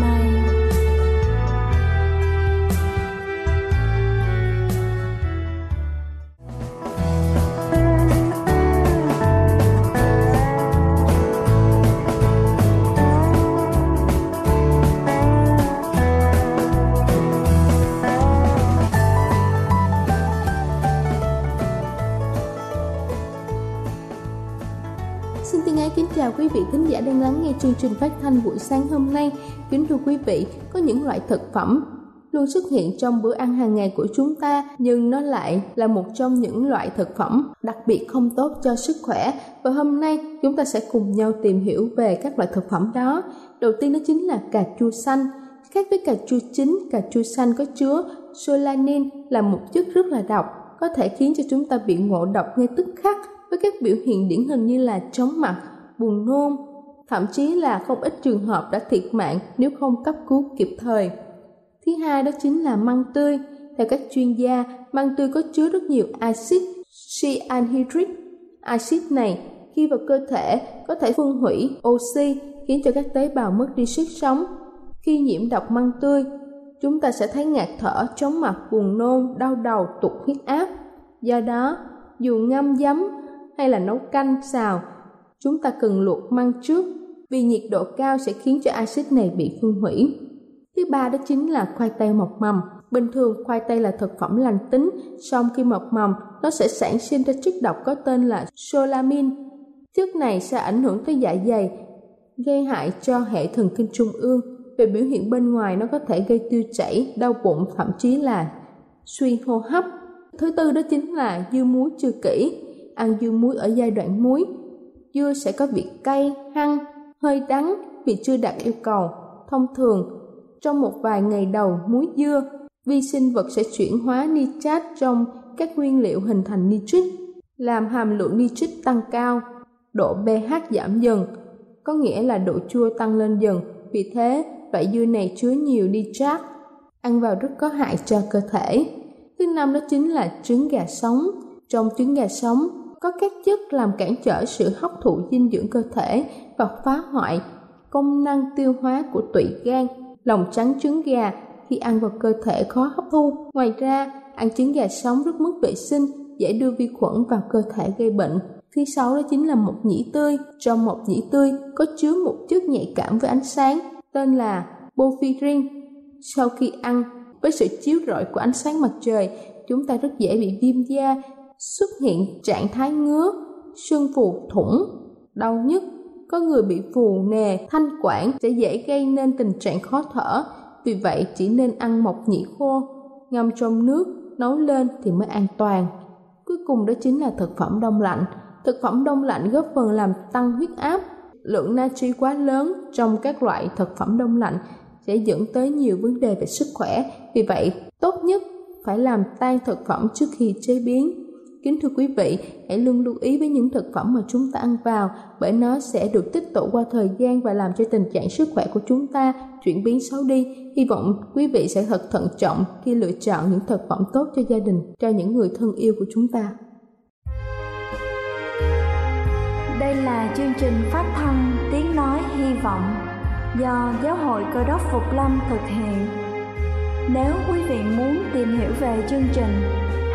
nay. Chào quý vị thính giả đang lắng nghe chương trình phát thanh buổi sáng hôm nay. Kính thưa quý vị, có những loại thực phẩm luôn xuất hiện trong bữa ăn hàng ngày của chúng ta, nhưng nó lại là một trong những loại thực phẩm đặc biệt không tốt cho sức khỏe. Và hôm nay chúng ta sẽ cùng nhau tìm hiểu về các loại thực phẩm đó. Đầu tiên đó chính là cà chua xanh. Khác với cà chua chín, cà chua xanh có chứa solanin là một chất rất là độc, có thể khiến cho chúng ta bị ngộ độc ngay tức khắc với các biểu hiện điển hình như là chóng mặt, buồn nôn, thậm chí là không ít trường hợp đã thiệt mạng nếu không cấp cứu kịp thời. Thứ hai đó chính là măng tươi. Theo các chuyên gia, măng tươi có chứa rất nhiều axit cyanhydric. Axit này khi vào cơ thể có thể phân hủy oxy, khiến cho các tế bào mất đi sức sống. Khi nhiễm độc măng tươi, chúng ta sẽ thấy ngạt thở, chóng mặt, buồn nôn, đau đầu, tụt huyết áp. Do đó, dù ngâm giấm hay là nấu canh, xào, chúng ta cần luộc măng trước, vì nhiệt độ cao sẽ khiến cho axit này bị phân hủy. Thứ ba đó chính là khoai tây mọc mầm. Bình thường khoai tây là thực phẩm lành tính, song khi mọc mầm nó sẽ sản sinh ra chất độc có tên là solamin. Chất này sẽ ảnh hưởng tới dạ dày, gây hại cho hệ thần kinh trung ương. Về biểu hiện bên ngoài, nó có thể gây tiêu chảy, đau bụng, thậm chí là suy hô hấp. Thứ tư đó chính là dưa muối chưa kỹ. Ăn dưa muối ở giai đoạn muối, dưa sẽ có vị cay, hăng, hơi đắng vì chưa đạt yêu cầu. Thông thường, trong một vài ngày đầu muối dưa, vi sinh vật sẽ chuyển hóa nitrat trong các nguyên liệu hình thành nitrit, làm hàm lượng nitrit tăng cao, độ pH giảm dần, có nghĩa là độ chua tăng lên dần. Vì thế, loại dưa này chứa nhiều nitrat, ăn vào rất có hại cho cơ thể. Thứ năm đó chính là trứng gà sống. Trong trứng gà sống có các chất làm cản trở sự hấp thụ dinh dưỡng cơ thể và phá hoại công năng tiêu hóa của tụy gan. Lòng trắng trứng gà khi ăn vào cơ thể khó hấp thu. Ngoài ra, ăn trứng gà sống rất mất vệ sinh, dễ đưa vi khuẩn vào cơ thể gây bệnh. Thứ sáu đó chính là mộc nhĩ tươi. Trong mộc nhĩ tươi có chứa một chất nhạy cảm với ánh sáng tên là porphyrin. Sau khi ăn, với sự chiếu rọi của ánh sáng mặt trời, chúng ta rất dễ bị viêm da, xuất hiện trạng thái ngứa, sưng phù thủng, đau nhức. Có người bị phù nề, thanh quản sẽ dễ gây nên tình trạng khó thở. Vì vậy, chỉ nên ăn mộc nhĩ khô, ngâm trong nước, nấu lên thì mới an toàn. Cuối cùng đó chính là thực phẩm đông lạnh. Thực phẩm đông lạnh góp phần làm tăng huyết áp. Lượng natri quá lớn trong các loại thực phẩm đông lạnh sẽ dẫn tới nhiều vấn đề về sức khỏe. Vì vậy, tốt nhất phải làm tan thực phẩm trước khi chế biến. Kính thưa quý vị, hãy luôn lưu ý với những thực phẩm mà chúng ta ăn vào, bởi nó sẽ được tích tụ qua thời gian và làm cho tình trạng sức khỏe của chúng ta chuyển biến xấu đi. Hy vọng quý vị sẽ thật thận trọng khi lựa chọn những thực phẩm tốt cho gia đình, cho những người thân yêu của chúng ta. Đây là chương trình phát thanh Tiếng Nói Hy Vọng do Giáo hội Cơ đốc Phục Lâm thực hiện. Nếu quý vị muốn tìm hiểu về chương trình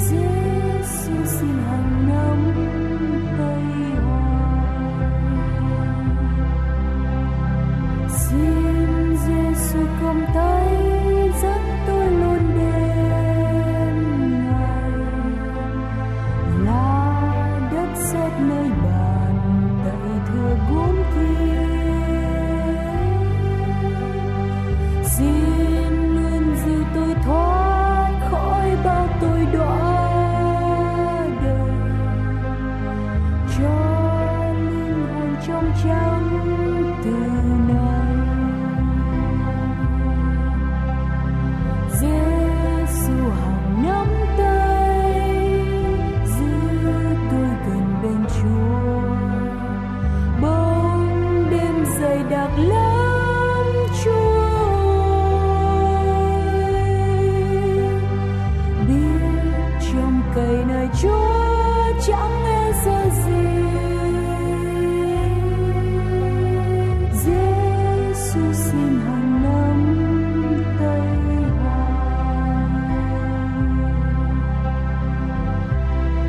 Giê-xu xin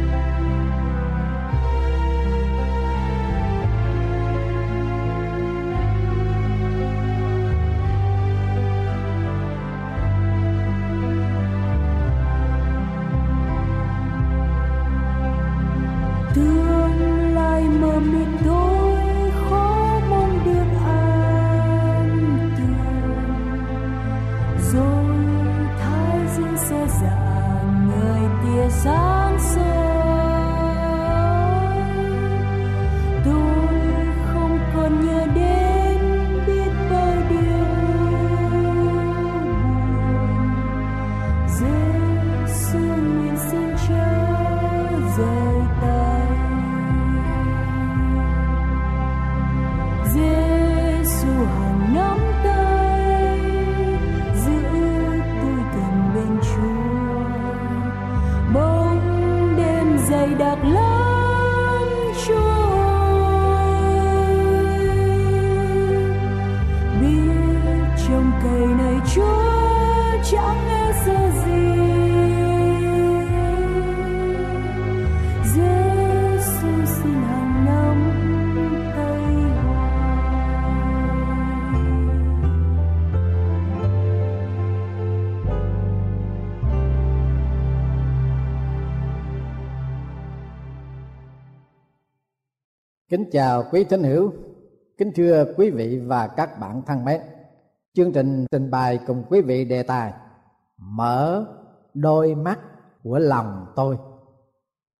hàng năm Tây Kính chào quý thính hữu, kính thưa quý vị và các bạn thân mến. Chương trình trình bày cùng quý vị đề tài Mở đôi mắt của lòng tôi.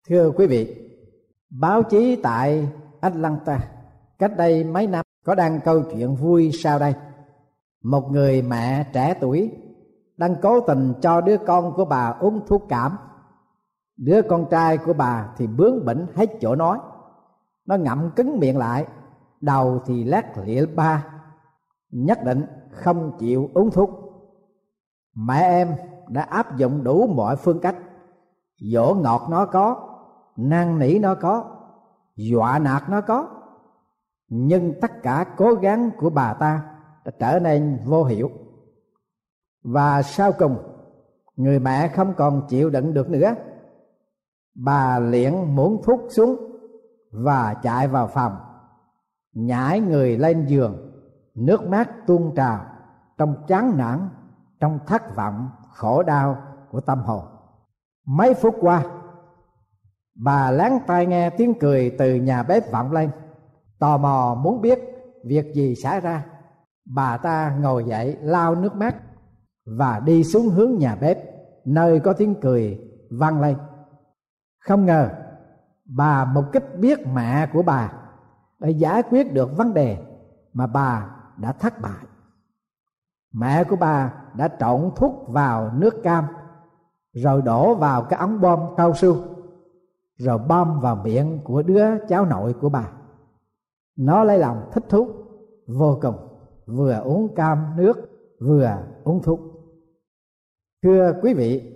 Thưa quý vị, báo chí tại Atlanta cách đây mấy năm có đăng câu chuyện vui sau đây. Một người mẹ trẻ tuổi đang cố tình cho đứa con của bà uống thuốc cảm. Đứa con trai của bà thì bướng bỉnh hết chỗ nói. Nó ngậm cứng miệng lại, đầu thì lét lịa ba, nhất định không chịu uống thuốc. Mẹ em đã áp dụng đủ mọi phương cách, dỗ ngọt nó có, năn nỉ nó có, dọa nạt nó có, nhưng tất cả cố gắng của bà ta đã trở nên vô hiệu. Và sau cùng, người mẹ không còn chịu đựng được nữa. Bà liền muốn thuốc xuống và chạy vào phòng, nhảy người lên giường, nước mắt tuôn trào trong chán nản, trong thất vọng, khổ đau của tâm hồn. Mấy phút qua, bà lắng tai nghe tiếng cười từ nhà bếp vọng lên, tò mò muốn biết việc gì xảy ra. Bà ta ngồi dậy, lau nước mắt và đi xuống hướng nhà bếp, nơi có tiếng cười vang lên. Không ngờ, bà một cách biết mẹ của bà đã giải quyết được vấn đề mà bà đã thất bại. Mẹ của bà đã trộn thuốc vào nước cam, rồi đổ vào cái ống bơm cao su, rồi bơm vào miệng của đứa cháu nội của bà. Nó lấy lòng thích thuốc vô cùng, vừa uống cam nước vừa uống thuốc. Thưa quý vị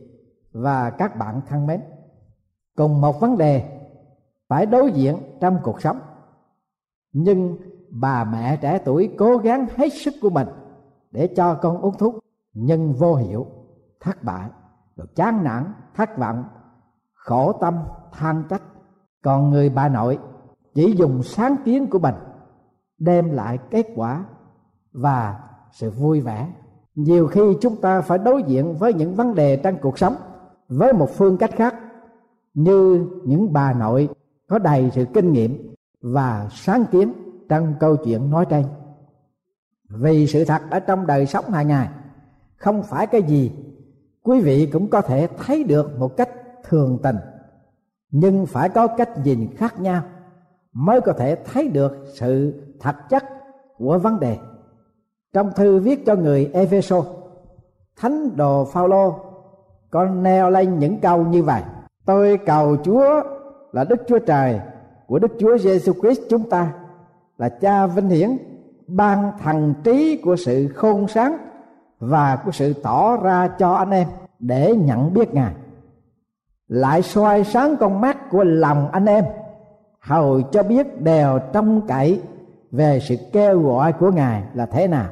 và các bạn thân mến, cùng một vấn đề phải đối diện trong cuộc sống, nhưng bà mẹ trẻ tuổi cố gắng hết sức của mình để cho con uống thuốc, nhưng vô hiệu, thất bại, rồi chán nản, thất vọng, khổ tâm, than trách. Còn người bà nội chỉ dùng sáng kiến của mình đem lại kết quả và sự vui vẻ. Nhiều khi chúng ta phải đối diện với những vấn đề trong cuộc sống với một phương cách khác, như những bà nội có đầy sự kinh nghiệm và sáng kiến trong câu chuyện nói trên. Vì sự thật ở trong đời sống hàng ngày, không phải cái gì quý vị cũng có thể thấy được một cách thường tình, nhưng phải có cách nhìn khác nhau mới có thể thấy được sự thật chất của vấn đề. Trong thư viết cho người Êphêsô, thánh đồ Phao-lô có neo lên những câu như vậy: tôi cầu Chúa là Đức Chúa Trời của Đức Chúa Giê-xu Christ chúng ta, là Cha vinh hiển, ban thần trí của sự khôn sáng và của sự tỏ ra cho anh em để nhận biết Ngài, lại soi sáng con mắt của lòng anh em, hầu cho biết đều trông cậy về sự kêu gọi của Ngài là thế nào,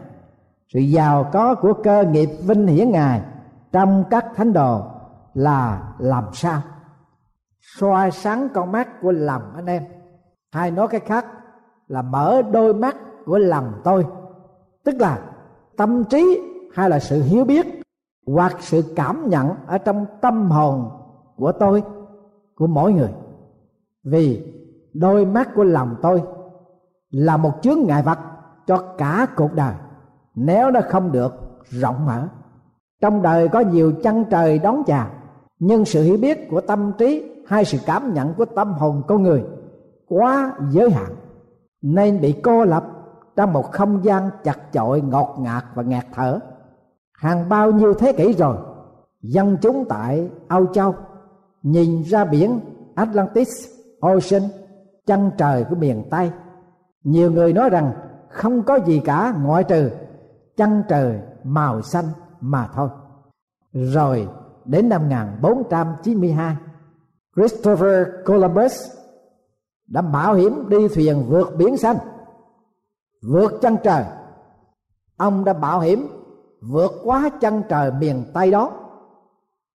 sự giàu có của cơ nghiệp vinh hiển Ngài trong các thánh đồ là làm sao. Soi sáng con mắt của lòng anh em, hay nói cách khác là mở đôi mắt của lòng tôi, tức là tâm trí hay là sự hiểu biết hoặc sự cảm nhận ở trong tâm hồn của tôi, của mỗi người. Vì đôi mắt của lòng tôi là một chướng ngại vật cho cả cuộc đời nếu nó không được rộng mở. Trong đời có nhiều chân trời đón chào, nhưng sự hiểu biết của tâm trí hay sự cảm nhận của tâm hồn con người quá giới hạn, nên bị cô lập trong một không gian chật chội, ngột ngạt và ngạt thở. Hàng bao nhiêu thế kỷ rồi, dân chúng tại Âu Châu nhìn ra biển Atlantic Ocean, chân trời của miền Tây. Nhiều người nói rằng không có gì cả ngoại trừ chân trời màu xanh mà thôi. Rồi đến năm 1492, Christopher Columbus đã mạo hiểm đi thuyền vượt biển xanh, vượt chân trời. Ông đã mạo hiểm vượt quá chân trời miền Tây đó.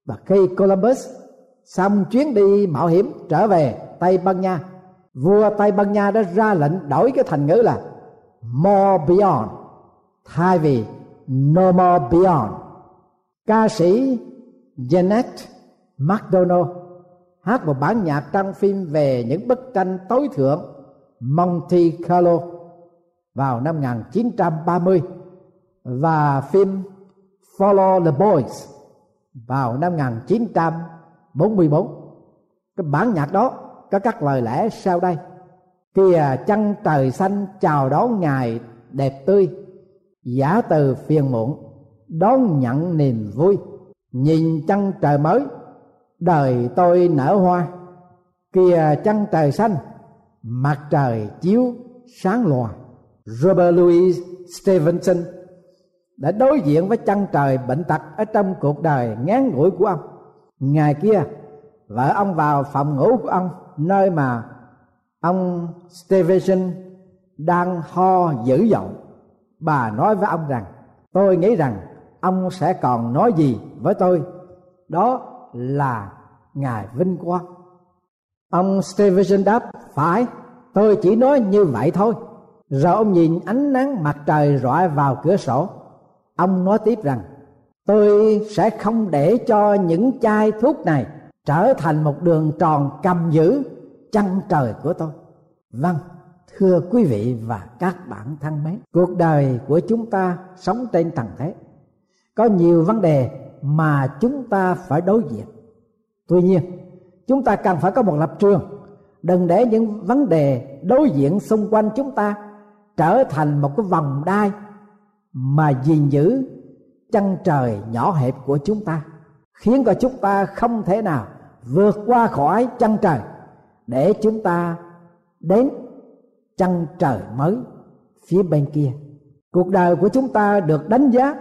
Và khi Columbus xong chuyến đi mạo hiểm trở về Tây Ban Nha, vua Tây Ban Nha đã ra lệnh đổi cái thành ngữ là More Beyond thay vì No More Beyond. Ca sĩ Janet Macdonald hát một bản nhạc trong phim về những bức tranh tối thượng Monte Carlo vào năm 1930 và phim Follow the Boys vào năm 1944. Cái bản nhạc đó có các lời lẽ sau đây: kìa chân trời xanh chào đón ngày đẹp tươi, giả từ phiền muộn đón nhận niềm vui, nhìn chân trời mới đời tôi nở hoa, kìa chân trời xanh mặt trời chiếu sáng lòa. Robert Louis Stevenson đã đối diện với chân trời bệnh tật ở trong cuộc đời ngán ngủi của ông. Ngày kia vợ ông vào phòng ngủ của ông, nơi mà ông Stevenson đang ho dữ dội. Bà nói với ông rằng: tôi nghĩ rằng ông sẽ còn nói gì với tôi, đó là ngài vinh quang. Ông Stevenson đáp: phải, tôi chỉ nói như vậy thôi. Rồi ông nhìn ánh nắng mặt trời rọi vào cửa sổ. Ông nói tiếp rằng: tôi sẽ không để cho những chai thuốc này trở thành một đường tròn cầm giữ chân trời của tôi. Vâng, thưa quý vị và các bạn thân mến, cuộc đời của chúng ta sống trên trần thế, có nhiều vấn đề mà chúng ta phải đối diện. Tuy nhiên, chúng ta cần phải có một lập trường, đừng để những vấn đề đối diện xung quanh chúng ta trở thành một cái vòng đai mà gìn giữ chân trời nhỏ hẹp của chúng ta, khiến cho chúng ta không thể nào vượt qua khỏi chân trời để chúng ta đến chân trời mới phía bên kia. Cuộc đời của chúng ta được đánh giá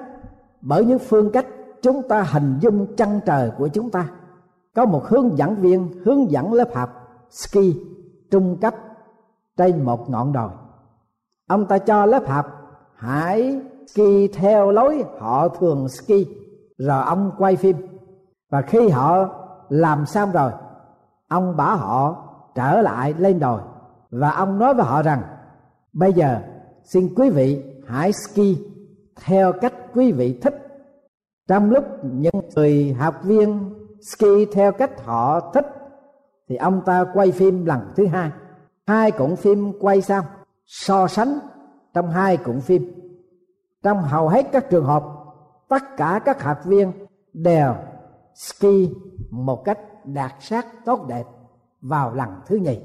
bởi những phương cách chúng ta hình dung chân trời của chúng ta. Có một hướng dẫn viên hướng dẫn lớp học ski trung cấp trên một ngọn đồi. Ông ta cho lớp học hãy ski theo lối họ thường ski, rồi ông quay phim. Và khi họ làm xong rồi, ông bảo họ trở lại lên đồi và ông nói với họ rằng: bây giờ xin quý vị hãy ski theo cách quý vị thích. Trong lúc những người học viên ski theo cách họ thích thì ông ta quay phim lần thứ hai. Hai cuộn phim quay xong, so sánh trong hai cuộn phim. Trong hầu hết các trường hợp, tất cả các học viên đều ski một cách đạt sát tốt đẹp vào lần thứ nhì.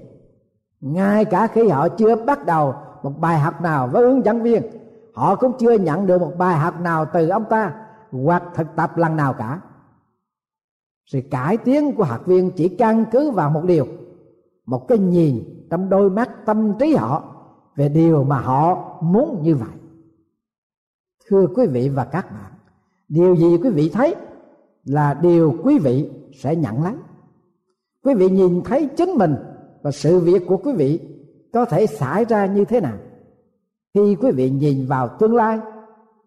Ngay cả khi họ chưa bắt đầu một bài học nào với hướng dẫn viên, họ cũng chưa nhận được một bài học nào từ ông ta hoặc thực tập lần nào cả. Sự cải tiến của học viên chỉ căn cứ vào một điều: một cái nhìn trong đôi mắt tâm trí họ về điều mà họ muốn như vậy. Thưa quý vị và các bạn, điều gì quý vị thấy là điều quý vị sẽ nhận lấy. Quý vị nhìn thấy chính mình và sự việc của quý vị có thể xảy ra như thế nào. Khi quý vị nhìn vào tương lai,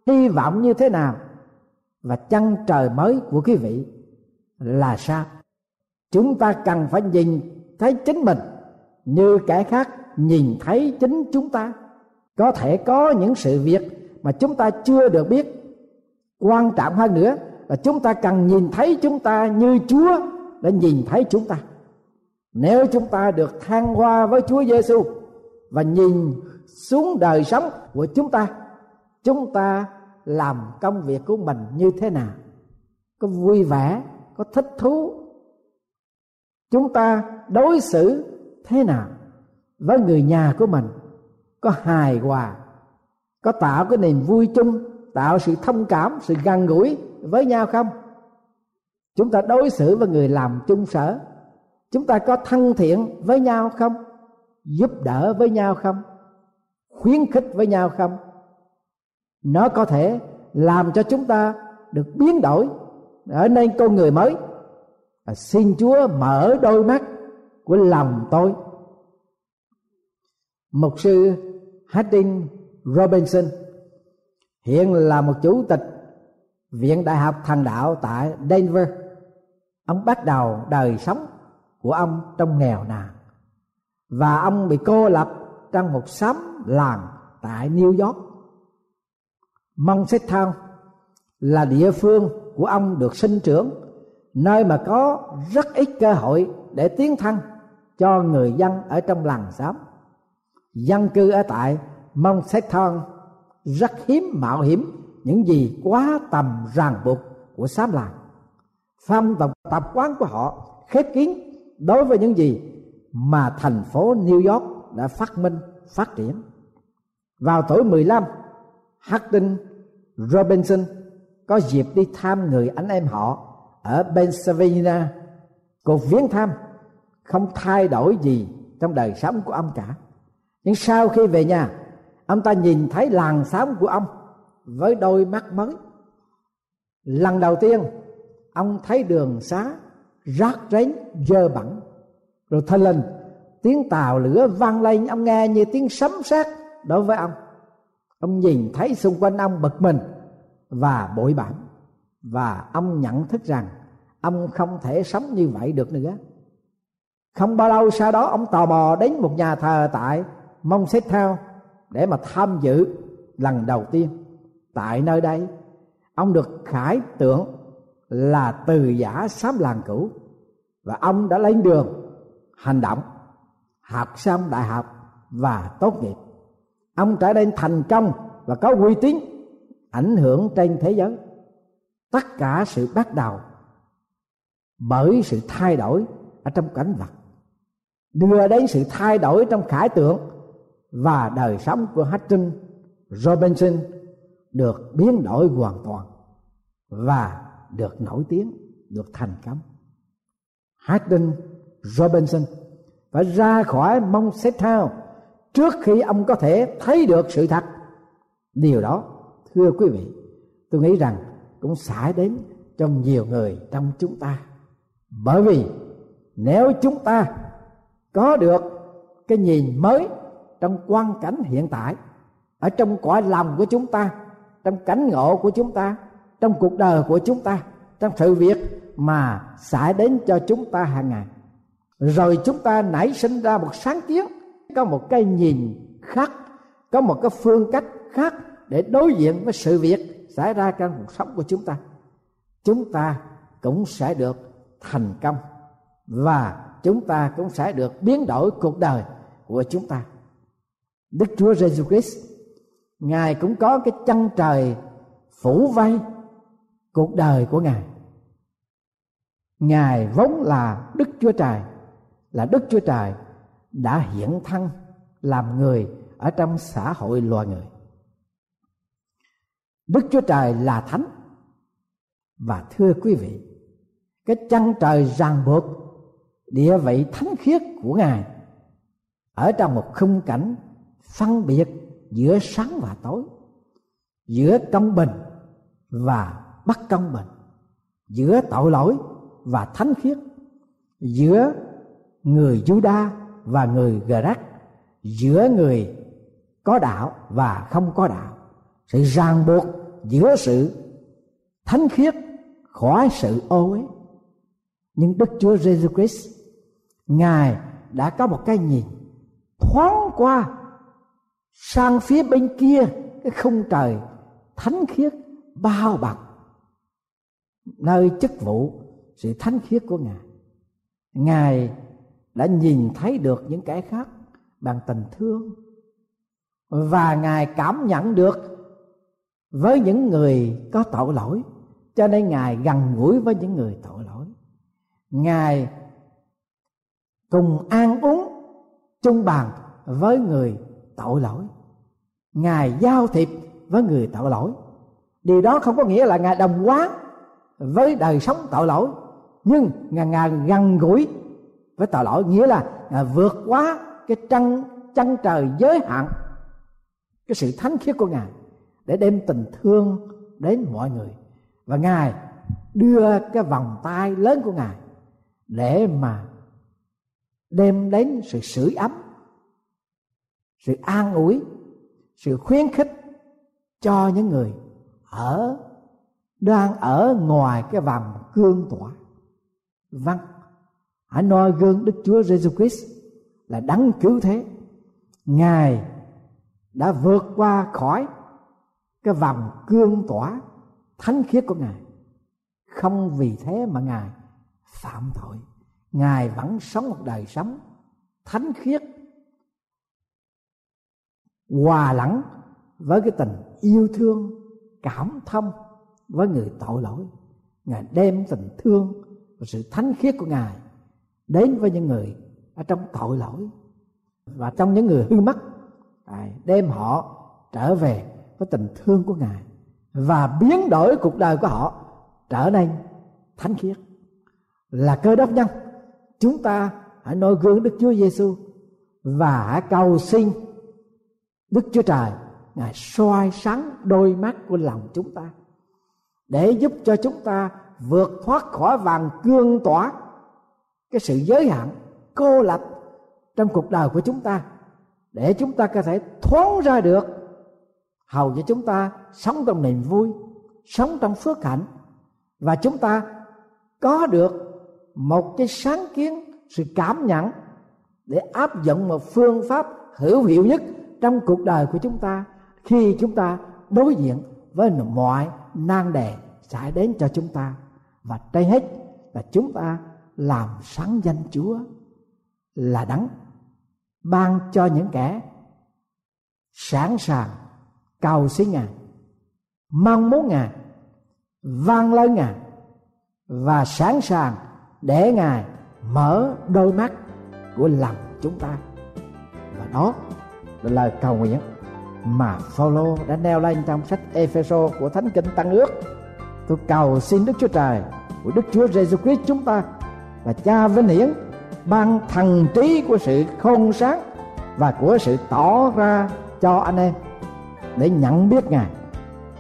hy vọng như thế nào và chân trời mới của quý vị là sao. Chúng ta cần phải nhìn thấy chính mình như kẻ khác nhìn thấy chính chúng ta. Có thể có những sự việc mà chúng ta chưa được biết. Quan trọng hơn nữa là chúng ta cần nhìn thấy chúng ta như Chúa đã nhìn thấy chúng ta. Nếu chúng ta được thăng hoa với Chúa Giê-xu và nhìn xuống đời sống của chúng ta làm công việc của mình như thế nào, có vui vẻ, có thích thú, chúng ta đối xử thế nào với người nhà của mình, có hài hòa, có tạo cái niềm vui chung, tạo sự thông cảm, sự gần gũi với nhau không. Chúng ta đối xử với người làm chung sở, chúng ta có thân thiện với nhau không, giúp đỡ với nhau không, khuyến khích với nhau không. Nó có thể làm cho chúng ta được biến đổi ở nơi con người mới. Và xin Chúa mở đôi mắt của lòng tôi. Mục sư Haddon Robinson hiện là một chủ tịch Viện Đại học Thần đạo tại Denver. Ông bắt đầu đời sống của ông trong nghèo nàn và ông bị cô lập trong một xóm làng tại New York. Mong Sét Thon là địa phương của ông được sinh trưởng, nơi mà có rất ít cơ hội để tiến thân cho người dân ở trong làng xóm. dân cư ở tại Mong Sét Thon rất hiếm mạo hiểm những gì quá tầm ràng buộc của xóm làng. Phong tục tập quán của họ khép kín đối với những gì mà thành phố New York đã phát minh, phát triển. Vào tuổi 15, Haddon Robinson có dịp đi thăm người anh em họ ở Pennsylvania. Cuộc viếng thăm không thay đổi gì trong đời sống của ông cả. Nhưng sau khi về nhà, ông ta nhìn thấy làng xóm của ông với đôi mắt mới. Lần đầu tiên, ông thấy đường xá rác rến dơ bẩn. Rồi thình lình, tiếng tàu lửa vang lên, ông nghe như tiếng sấm sét đối với ông. Ông nhìn thấy xung quanh ông bực mình và bội bặm, và ông nhận thức rằng ông không thể sống như vậy được nữa. Không bao lâu sau đó, ông tò mò đến một nhà thờ tại Mong Sét Thon để mà tham dự lần đầu tiên. Tại nơi đây, ông được khải tượng là từ giả xóm làng cũ, và ông đã lên đường hành động, học xong đại học và tốt nghiệp. Ông trở nên thành công và có uy tín, ảnh hưởng trên thế giới. Tất cả sự bắt đầu bởi sự thay đổi ở trong cảnh vật, đưa đến sự thay đổi trong khải tượng, và đời sống của Haddon Robinson được biến đổi hoàn toàn và được nổi tiếng, được thành công. Haddon Robinson phải ra khỏi Mong Sét Thon trước khi ông có thể thấy được sự thật. Điều đó, thưa quý vị, tôi nghĩ rằng cũng xảy đến trong nhiều người trong chúng ta. Bởi vì nếu chúng ta có được cái nhìn mới trong quan cảnh hiện tại, ở trong cõi lòng của chúng ta, trong cảnh ngộ của chúng ta, trong cuộc đời của chúng ta, trong sự việc mà xảy đến cho chúng ta hàng ngày, rồi chúng ta nảy sinh ra một sáng kiến, có một cái nhìn khác, có một cái phương cách khác để đối diện với sự việc xảy ra trong cuộc sống của chúng ta, chúng ta cũng sẽ được thành công và chúng ta cũng sẽ được biến đổi cuộc đời của chúng ta. Đức Chúa Giê-xu Christ, Ngài cũng có cái chân trời phủ vây cuộc đời của Ngài. Ngài vốn là Đức Chúa Trời, là Đức Chúa Trời đã hiện thân làm người ở trong xã hội loài người. Đức Chúa Trời là thánh. Và thưa quý vị, cái chân trời ràng buộc địa vị thánh khiết của Ngài ở trong một khung cảnh phân biệt giữa sáng và tối, giữa công bình và bất công bình, giữa tội lỗi và thánh khiết, giữa người Juda và người Gerac, giữa người có đạo và không có đạo. Sự ràng buộc giữa sự thánh khiết khỏi sự ô uế. Nhưng Đức Chúa Giê-xu Christ, Ngài đã có một cái nhìn thoáng qua sang phía bên kia cái khung trời thánh khiết bao bọc, nơi chức vụ sự thánh khiết của Ngài. Ngài đã nhìn thấy được những cái khác bằng tình thương, và Ngài cảm nhận được với những người có tội lỗi, cho nên Ngài gần gũi với những người tội lỗi. Ngài cùng ăn uống chung bàn với người tội lỗi, Ngài giao thiệp với người tội lỗi. Điều đó không có nghĩa là Ngài đồng hóa với đời sống tội lỗi, nhưng Ngài gần gũi với tội lỗi, nghĩa là Ngài vượt quá cái chân trời giới hạn cái sự thánh khiết của Ngài để đem tình thương đến mọi người. Và Ngài đưa cái vòng tay lớn của Ngài để mà đem đến sự sưởi ấm, sự an ủi, sự khuyến khích cho những người đang ở ngoài cái vòng cương tỏa. Vâng, hãy noi gương Đức Chúa Giê-xu Christ là đấng cứu thế. Ngài đã vượt qua khỏi cái vòng cương tỏa thánh khiết của Ngài. Không vì thế mà Ngài phạm tội. Ngài vẫn sống một đời sống thánh khiết, hòa lẫn với cái tình yêu thương, cảm thông với người tội lỗi. Ngài đem tình thương và sự thánh khiết của Ngài đến với những người ở trong tội lỗi và trong những người hư mất, đem họ trở về với tình thương của Ngài và biến đổi cuộc đời của họ trở nên thánh khiết. Là Cơ Đốc nhân, chúng ta hãy noi gương Đức Chúa Giê-xu và hãy cầu xin Đức Chúa Trời Ngài soi sáng đôi mắt của lòng chúng ta để giúp cho chúng ta vượt thoát khỏi vòng cương tỏa, cái sự giới hạn cô lập trong cuộc đời của chúng ta, để chúng ta có thể thoát ra được, hầu cho chúng ta sống trong niềm vui, sống trong phước hạnh, và chúng ta có được một cái sáng kiến, sự cảm nhận để áp dụng một phương pháp hữu hiệu nhất trong cuộc đời của chúng ta khi chúng ta đối diện với mọi nan đề xảy đến cho chúng ta. Và trên hết là chúng ta làm sáng danh Chúa, là đấng ban cho những kẻ sẵn sàng cầu xin Ngài, mong muốn Ngài, vâng lời Ngài và sẵn sàng để Ngài mở đôi mắt của lòng chúng ta. Và đó là lời cầu nguyện mà Phao-lô đã nêu lên trong sách Êphêsô của Thánh Kinh Tân Ước. Tôi cầu xin Đức Chúa Trời của Đức Chúa Giê-xu Christ chúng ta và Cha Vinh Hiển ban thần trí của sự khôn sáng và của sự tỏ ra cho anh em để nhận biết Ngài,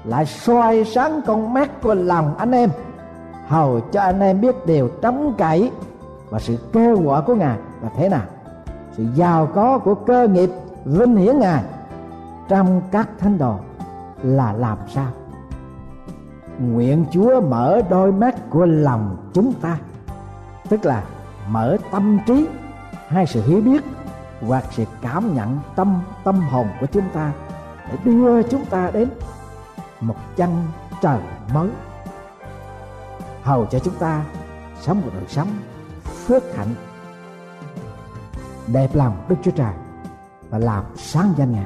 lại soi sáng con mắt của lòng anh em, hầu cho anh em biết điều trống cậy và sự kêu gọi của Ngài là thế nào, sự giàu có của cơ nghiệp vinh hiển Ngài trong các thánh đồ là làm sao. Nguyện Chúa mở đôi mắt của lòng chúng ta, tức là mở tâm trí hay sự hiểu biết hoặc sự cảm nhận tâm hồn của chúng ta để đưa chúng ta đến một chân trời mới, hầu cho chúng ta sống một đời sống phước hạnh, đẹp lòng Đức Chúa Trời và làm sáng danh Ngài.